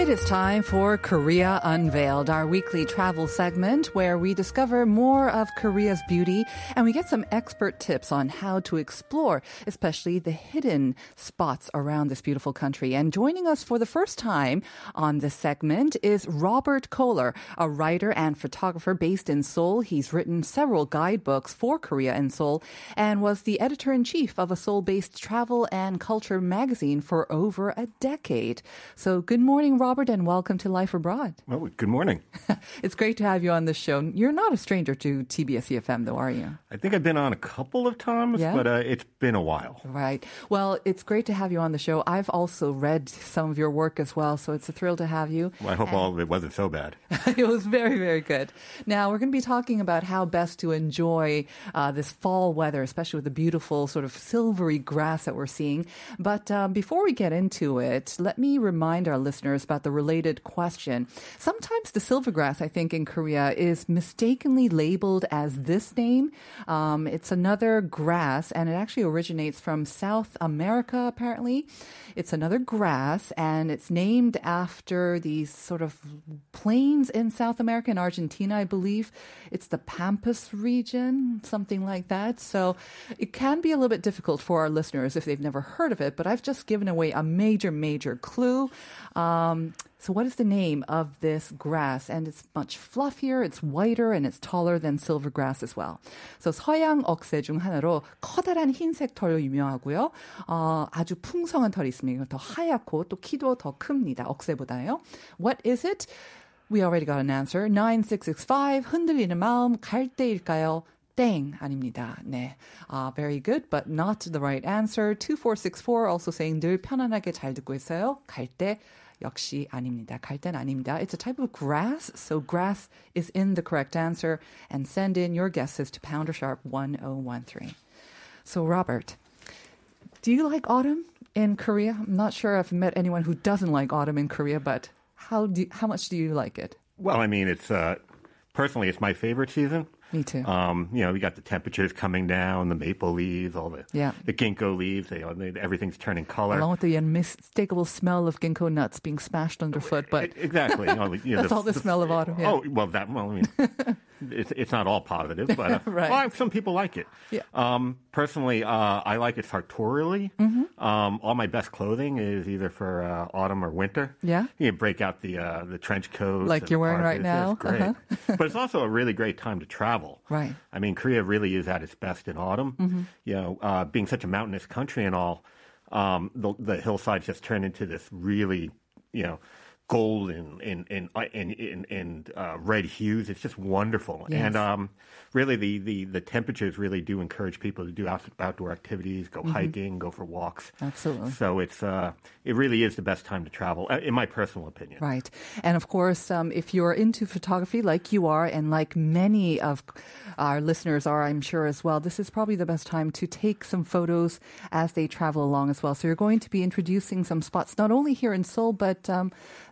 It is time for Korea Unveiled, our weekly travel segment where we discover more of Korea's beauty and we get some expert tips on how to explore, especially the hidden spots around this beautiful country. And joining us for the first time on this segment is Robert Kohler, a writer and photographer based in Seoul. He's written several guidebooks for Korea and Seoul and was the editor-in-chief of a Seoul-based travel and culture magazine for over a decade. So good morning, Robert. And welcome to Life Abroad. Well, good morning. It's great to have you on the show. You're not a stranger to TBS EFM, though, are you? I think I've been on a couple of times, yeah? but it's been a while. Right. Well, it's great to have you on the show. I've also read some of your work as well, so it's a thrill to have you. Well, I hope all of it wasn't so bad. It was very, very good. Now, we're going to be talking about how best to enjoy this fall weather, especially with the beautiful sort of silvery grass that we're seeing. But before we get into it, let me remind our listeners about the related question. Sometimes the silvergrass, I think, in Korea is mistakenly labeled as this name. It's another grass, and it actually originates from South America, apparently. It's another grass, and it's named after these sort of plains in South America and Argentina, I believe. It's the Pampas region, something like that. So it can be a little bit difficult for our listeners if they've never heard of it, but I've just given away a major, major clue. So what is the name of this grass? And it's much fluffier, it's whiter, and it's taller than silvergrass as well. So 서양 억새 중 하나로 커다란 흰색 털로 유명하고요. 아주 풍성한 털이 있습니다. 더 하얗고 또 키도 더 큽니다. 억새보다요. What is it? We already got an answer. 9665, 흔들리는 마음, 갈대일까요? 땡 아닙니다. 네, very good, but not the right answer. 2464 also saying 늘 편안하게 잘 듣고 있어요. 갈대 역시 아닙니다. 갈대는 아닙니다. It's a type of grass, so grass is in the correct answer. And send in your guesses to #1013. So, Robert, do you like autumn in Korea? I'm not sure I've met anyone who doesn't like autumn in Korea, but how much do you like it? Well, I mean, it's personally, it's my favorite season. Me too. You know, we got the temperatures coming down, the maple leaves, all the the ginkgo leaves. Everything's turning color, along with the unmistakable smell of ginkgo nuts being smashed underfoot. But exactly, you know, that's all the smell of autumn. Yeah. Oh well, I mean, it's not all positive, but right. Well, some people like it. Yeah. Personally, I like it sartorially. Mm-hmm. All my best clothing is either for autumn or winter. Yeah. You break out the trench coats like you're wearing right now. It's great. Uh-huh. But it's also a really great time to travel. Right. I mean, Korea really is at its best in autumn. Mm-hmm. You know, being such a mountainous country and all, the hillsides just turn into this really, you know, gold and red hues. It's just wonderful. Yes. And really, the temperatures really do encourage people to do outdoor activities, go mm-hmm. hiking, go for walks. Absolutely. So it really is the best time to travel, in my personal opinion. Right. And of course, if you're into photography like you are and like many of our listeners are, I'm sure as well, this is probably the best time to take some photos as they travel along as well. So you're going to be introducing some spots, not only here in Seoul, but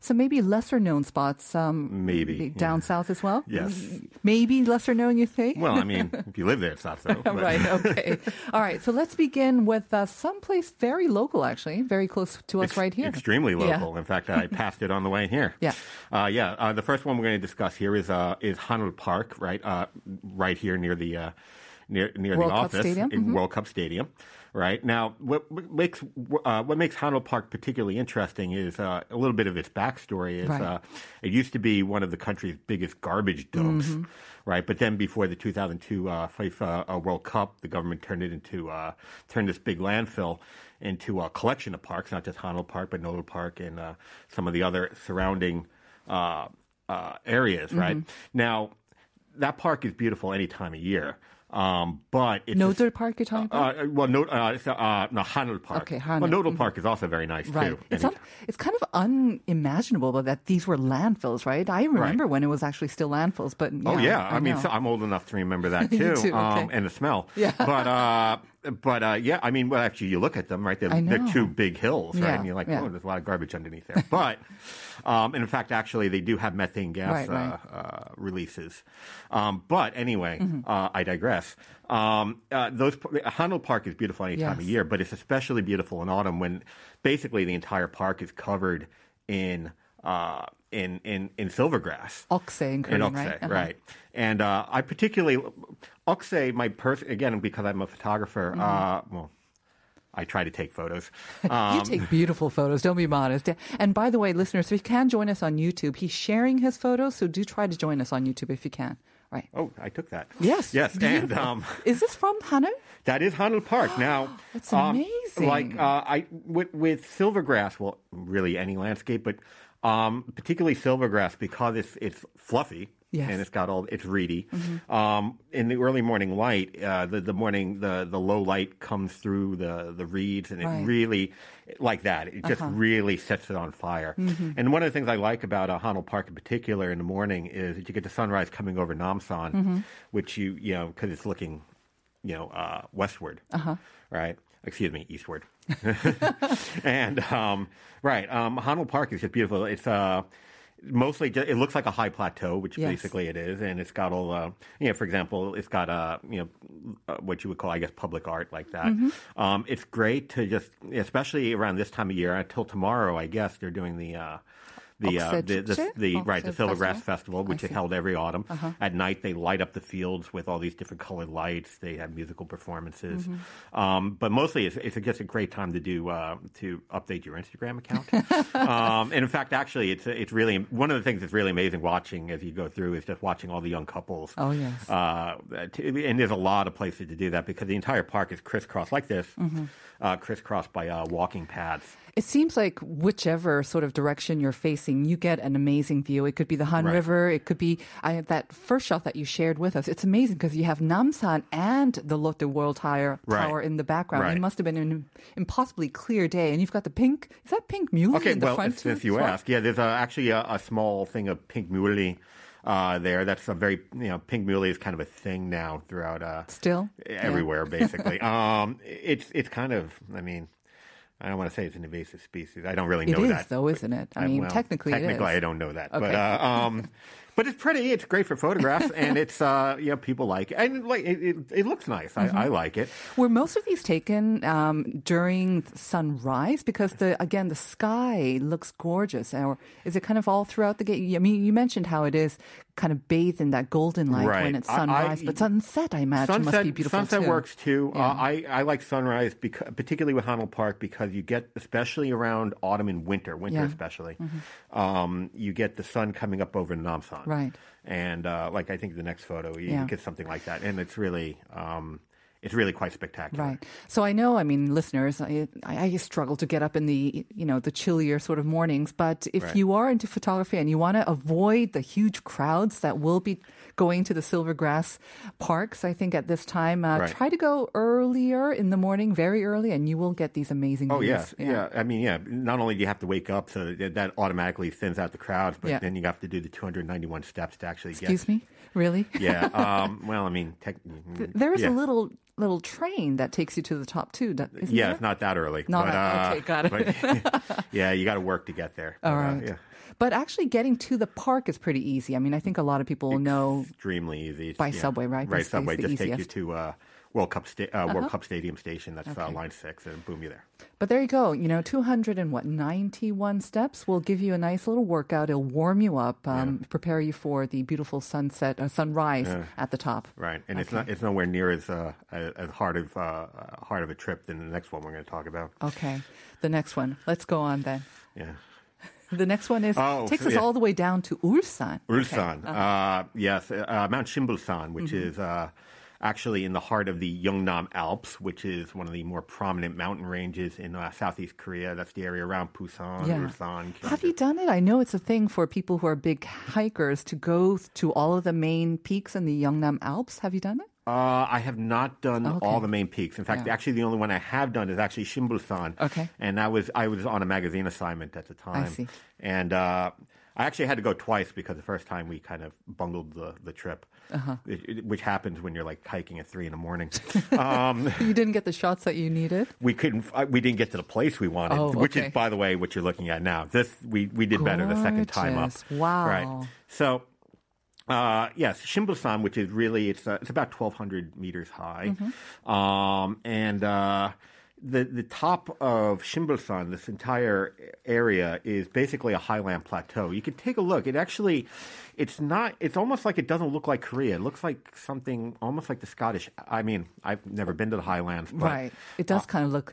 so maybe lesser-known spots maybe down south as well? Yes. Maybe lesser-known, you think? Well, I mean, if you live there, it's not so. Right, okay. All right, so let's begin with someplace very local, actually, very close to us right here. Extremely local. Yeah. In fact, I passed it on the way here. Yeah. The first one we're going to discuss here is Haneul Park, right here near the near the office in mm-hmm. World Cup Stadium. Right now, what makes Haneul Park particularly interesting is a little bit of its backstory. Is it used to be one of the country's biggest garbage dumps, mm-hmm. right? But then before the 2002 FIFA World Cup, the government turned this big landfill into a collection of parks, not just Haneul Park, but Noeul Park and some of the other surrounding areas. Mm-hmm. Right now, that park is beautiful any time of year. But it's Noeul Park you're talking about? No, Haneul Park. Okay, Haneul. Well, Noeul Park is also very nice right. too. It's kind of unimaginable that these were landfills, right? I remember right. when it was actually still landfills, but yeah, oh yeah, I mean so I'm old enough to remember that too. too okay. And the smell. Yeah. But I mean, well, actually, you look at them, right? They're two big hills, right? Yeah, and you're like, oh, there's a lot of garbage underneath there. But, and in fact, actually, they do have methane gas releases. But anyway, I digress. Haneul Park is beautiful any time of year, but it's especially beautiful in autumn when basically the entire park is covered in silvergrass. Oksae in Korean, right? Uh-huh. Right. And I particularly... Oksae, again, because I'm a photographer, I try to take photos. You take beautiful photos. Don't be modest. And by the way, listeners, if you can join us on YouTube, he's sharing his photos, so do try to join us on YouTube if you can. Right. Oh, I took that. Yes. Yes. Beautiful. And is this from Haneul? That is Haneul Park. Now, that's amazing. With silvergrass, well, really any landscape, but particularly silvergrass because it's fluffy. Yes. And it's reedy. Mm-hmm. In the early morning light, the low light comes through the reeds, and it really, like that, it just really sets it on fire. Mm-hmm. And one of the things I like about Haneul Park in particular in the morning is that you get the sunrise coming over Namsan, which you know, because it's looking, westward, right? Excuse me, eastward. And, Haneul Park is just beautiful. It's, mostly, it looks like a high plateau, which basically it is, and it's got all, for example, it's got what you would call, I guess, public art like that. Mm-hmm. It's great to just, especially around this time of year until tomorrow, I guess they're doing the Silvergrass Festival, which is held every autumn. At night, they light up the fields with all these different colored lights. They have musical performances, but mostly it's just a great time to do to update your Instagram account. And in fact, actually, it's really one of the things that's really amazing watching as you go through is just watching all the young couples. Oh yes, and there's a lot of places to do that because the entire park is crisscrossed like this, crisscrossed by walking paths. It seems like whichever sort of direction you're facing, you get an amazing view. It could be the Han River. It could be that first shot that you shared with us. It's amazing because you have Namsan and the Lotte World Tower in the background. Right. It must have been an impossibly clear day. And you've got the pink, is that pink muley in the front? Okay, well, since you ask, there's actually a small thing of pink muley. There, that's a very pink muley is kind of a thing now throughout still everywhere basically. It's kind of, I don't want to say it's an invasive species. I don't really know that. It is, though, isn't it? Technically, it is. I don't know that. Okay. But, but it's pretty. It's great for photographs, and it's people like it. And it looks nice. I like it. Were most of these taken during sunrise? Because the sky looks gorgeous. Or is it kind of all throughout the day? I mean, you mentioned how it is kind of bathed in that golden light when it's sunrise, but sunset, I imagine, must be beautiful too. Sunset works too. Yeah. I like sunrise, particularly with Haneul Park, because you get, especially around autumn and winter especially, you get the sun coming up over Namsan. Right. And I think the next photo, you get something like that. And it's really... it's really quite spectacular. Right. So I know, listeners, I struggle to get up in the, the chillier sort of mornings. But if you are into photography and you want to avoid the huge crowds that will be going to the Silvergrass Parks, I think at this time, try to go earlier in the morning, very early, and you will get these amazing views. Oh, yes. Yeah. Not only do you have to wake up, so that automatically thins out the crowds, but then you have to do the 291 steps to actually get... Excuse me? Really? Yeah. There is a little train that takes you to the top too. It's not that early. Okay, got it. But, you got to work to get there. All right. But actually getting to the park is pretty easy. I think a lot of people know extremely easy by subway, right? Right, subway just takes you to World Cup Stadium Station. That's Line 6, and boom, you're there. But there you go. 291 steps will give you a nice little workout. It'll warm you up, prepare you for the beautiful sunrise at the top. Right, and it's nowhere near as hard of a trip than the next one we're going to talk about. Okay, the next one. Let's go on then. Yeah. The next one takes us all the way down to Ulsan. Ulsan, okay. Mount Sinbulsan, which is... actually in the heart of the Yeongnam Alps, which is one of the more prominent mountain ranges in Southeast Korea. That's the area around Busan, Ulsan. Have you done it? I know it's a thing for people who are big hikers to go to all of the main peaks in the Yeongnam Alps. Have you done it? I have not done all the main peaks. In fact, actually the only one I have done is actually Sinbulsan. Okay. And I was on a magazine assignment at the time. I see. And I actually had to go twice because the first time we kind of bungled the trip, which happens when you're like hiking at 3 a.m. You didn't get the shots that you needed? We didn't get to the place we wanted, which is, by the way, what you're looking at now. We did better the second time up. Wow. Right. So... yes, Sinbulsan, which is really, it's about 1,200 meters high. Mm-hmm. The top of Sinbulsan, this entire area, is basically a highland plateau. You can take a look. It's almost like it doesn't look like Korea. It looks like something almost like the Scottish. I mean, I've never been to the highlands. But, right. It doesn't look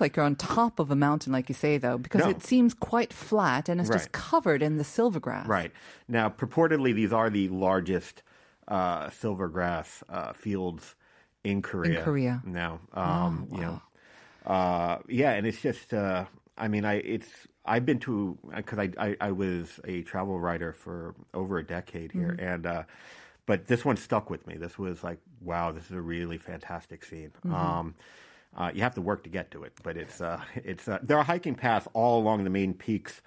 like you're on top of a mountain, like you say, though, because it seems quite flat and it's just covered in the silvergrass. Right. Now, purportedly, these are the largest silvergrass fields in Korea. Now, and it's just, I've been to, because I was a travel writer for over a decade here, and but this one stuck with me. This was like, wow, this is a really fantastic scene. Mm-hmm. You have to work to get to it, but it's there are hiking paths all along the main peaks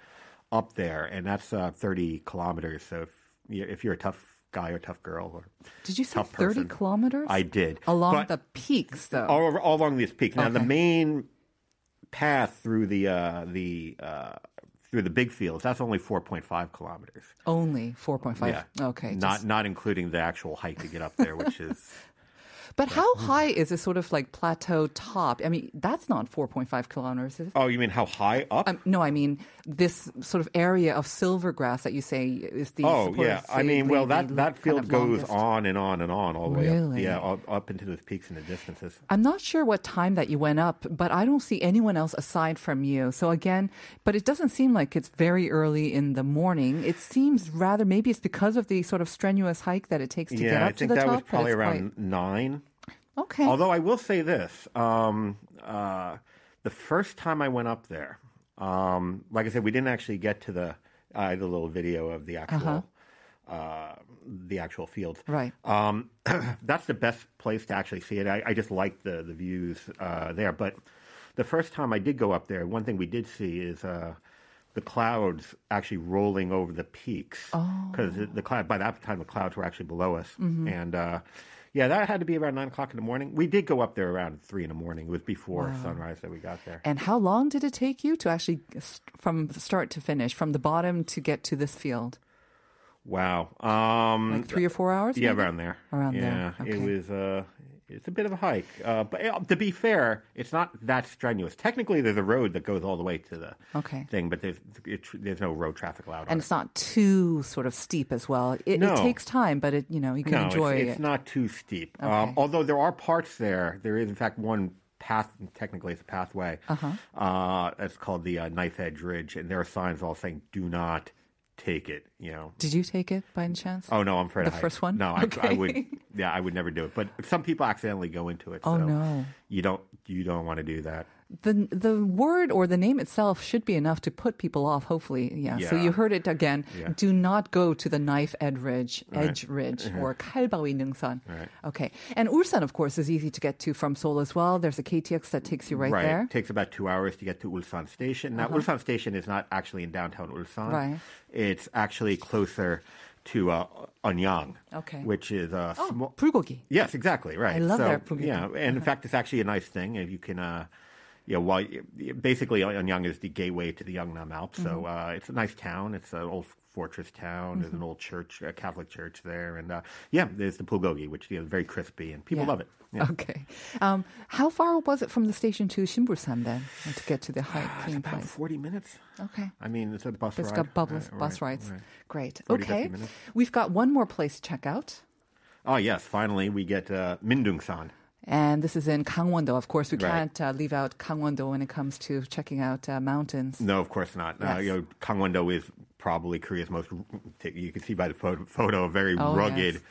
up there, and that's 30 kilometers. So if you're a tough guy or tough girl, or did you say 30 kilometers? I did the peaks, though. All along these peaks. Now the main path through the big fields, that's only 4.5 kilometers. Only 4.5. Yeah. Okay. Not including the actual hike to get up there, which is. But how high is this sort of like plateau top? I mean, that's not 4.5 kilometers, is it? Oh, you mean how high up? No, I mean this sort of area of silvergrass that you say is the... Oh, yeah. I mean, that field goes on and on and on all the way up. Yeah, up into those peaks and the distances. I'm not sure what time that you went up, but I don't see anyone else aside from you. So again, but it doesn't seem like it's very early in the morning. It seems rather, maybe it's because of the sort of strenuous hike that it takes to get up to the top. Yeah, I think that was probably around 9. Okay. Although I will say this, the first time I went up there, like I said, we didn't actually get to the little video of the actual fields. Right. That's the best place to actually see it. I just liked the views there. But the first time I did go up there, one thing we did see is the clouds actually rolling over the peaks, because by that time the clouds were actually below us, and. Yeah, that had to be around 9 o'clock in the morning. We did go up there around 3 in the morning. It was before sunrise that we got there. And how long did it take you to actually, from start to finish, from the bottom to get to this field? Wow. Like 3 or 4 hours? Yeah, maybe? Around there. Yeah, okay. It was... It's a bit of a hike. But to be fair, it's not that strenuous. Technically, there's a road that goes all the way to the thing, but there's no road traffic allowed on it. And it's not too sort of steep as well. It takes time, but you can enjoy it. No, it's not too steep. Okay. Although there are parts there. There is, in fact, one path, technically it's a pathway. It's called the Knife Edge Ridge, and there are signs all saying, do not take it, Did you take it by any chance? Oh, no, I'm afraid the first one? No, I would... Yeah, I would never do it. But some people accidentally go into it. Oh, so no. You don't want to do that. The word or the name itself should be enough to put people off, hopefully. Yeah. So you heard it again. Yeah. Do not go to the Knife Edge Ridge or Kalbawi Nungsan. Right. Okay. And Ulsan, of course, is easy to get to from Seoul as well. There's a KTX that takes you right there. It takes about 2 hours to get to Ulsan Station. Now, Ulsan Station is not actually in downtown Ulsan. Right. It's actually closer to Eoneyang, which is a small... bulgogi. Yes, exactly, right. I love their bulgogi. Yeah, and in fact, it's actually a nice thing. If you can, basically Eoneyang is the gateway to the Yeongnam Alps, so it's a nice town. It's an old fortress town. There's an old church, a Catholic church there, and there's the bulgogi, which is very crispy, and people love it. Yeah. Okay. How far was it from the station to Sinbulsan then, to get to the hiking place? About 40 minutes. Okay. I mean, it's a bus ride. It's got bus rides. Right. Great. 40, okay. We've got one more place to check out. Oh, yes. Finally, we get Mindungsan. And this is in Gangwon-do. Of course, we can't leave out Gangwon-do when it comes to checking out mountains. No, of course not. Yes. Gangwon-do is probably Korea's most, you can see by the photo, a very rugged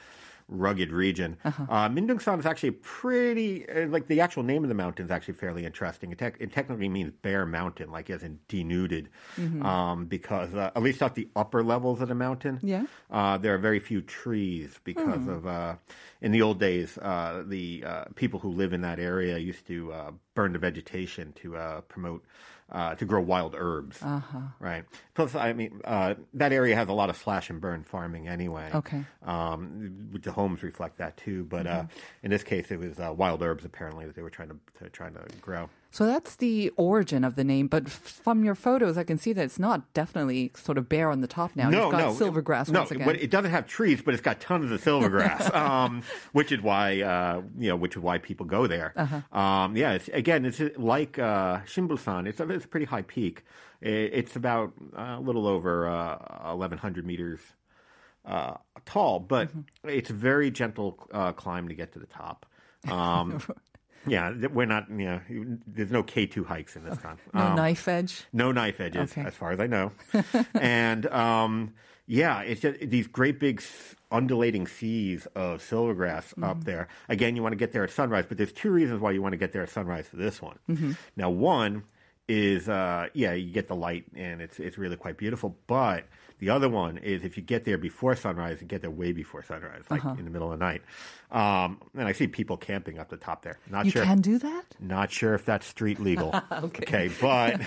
rugged region. Uh-huh. Mindungsan is actually pretty, like the actual name of the mountain is actually fairly interesting. It technically means bare mountain, like as in denuded, mm-hmm. Because at least at the upper levels of the mountain, there are very few trees because of, in the old days, the people who live in that area used to burn the vegetation to promote to grow wild herbs, right? Plus, I mean, that area has a lot of slash and burn farming anyway. Okay. The homes reflect that too, but in this case, it was wild herbs apparently that they were trying to grow. So that's the origin of the name. But from your photos, I can see that it's not definitely sort of bare on the top now. You've got silver grass once again. No, it doesn't have trees, but it's got tons of silver grass, which is why people go there. Uh-huh. It's like Sinbulsan. It's a pretty high peak. It's about a little over 1,100 meters tall, but it's a very gentle climb to get to the top. Yeah, we're not, there's no K2 hikes in this time. No knife edge? No knife edges, as far as I know. And, it's just these great big undulating seas of silvergrass up there. Again, you want to get there at sunrise, but there's two reasons why you want to get there at sunrise for this one. Mm-hmm. Now, one is, you get the light, and it's really quite beautiful, but the other one is if you get there before sunrise, and get there way before sunrise, like in the middle of the night. And I see people camping up the top there. You can do that? Not sure if that's street legal. Okay. But,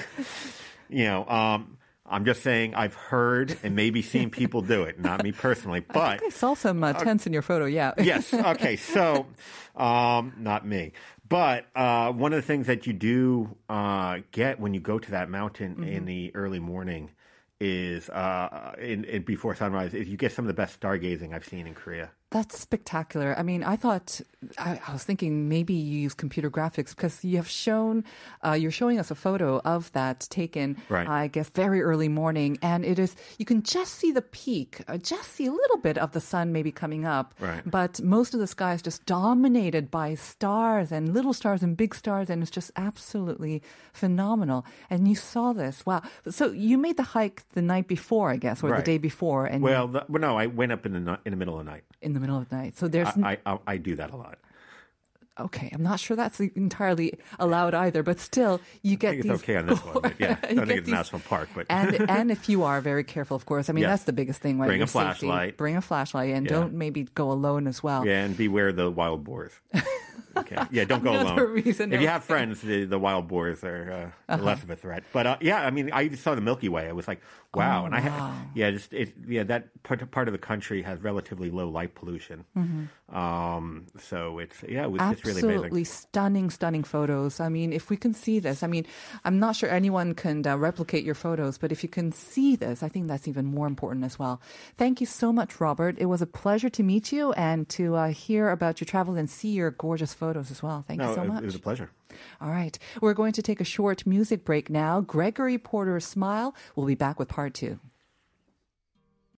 I'm just saying I've heard and maybe seen people do it. Not me personally, but I think I saw some tents in your photo, yeah. Yes. Okay. So, not me. But one of the things that you do get when you go to that mountain in the early morning is before sunrise, is you get some of the best stargazing I've seen in Korea. That's spectacular. I mean, I was thinking maybe you use computer graphics because you're showing us a photo of that taken, right. I guess, very early morning. And you can just see the peak, just see a little bit of the sun maybe coming up. Right. But most of the sky is just dominated by stars and little stars and big stars. And it's just absolutely phenomenal. And you saw this. Wow. So you made the hike the night before, I guess, or the day before. And I went up in the middle of the night. Middle of the night. So there's I do that a lot. Okay, I'm not sure that's entirely allowed either, but still, you get these. It's okay on this one. Yeah, I don't think it's national park, but and if you are very careful, of course. I mean, that's the biggest thing. Right? Bring a flashlight. Bring a flashlight, and don't maybe go alone as well. Yeah, and beware the wild boars. Okay. Yeah, don't go alone. If you have friends, the wild boars are less of a threat. But I saw the Milky Way. I was like, wow. And I had, that part of the country has relatively low light pollution. Mm-hmm. So it was just really amazing. Absolutely stunning photos. I mean, if we can see this, I mean, I'm not sure anyone can replicate your photos, but if you can see this, I think that's even more important as well. Thank you so much, Robert. It was a pleasure to meet you and to hear about your travels and see your gorgeous photos as well. Thank you so much. It was a pleasure. All right. We're going to take a short music break now. Gregory Porter's Smile. We'll be back with part 2.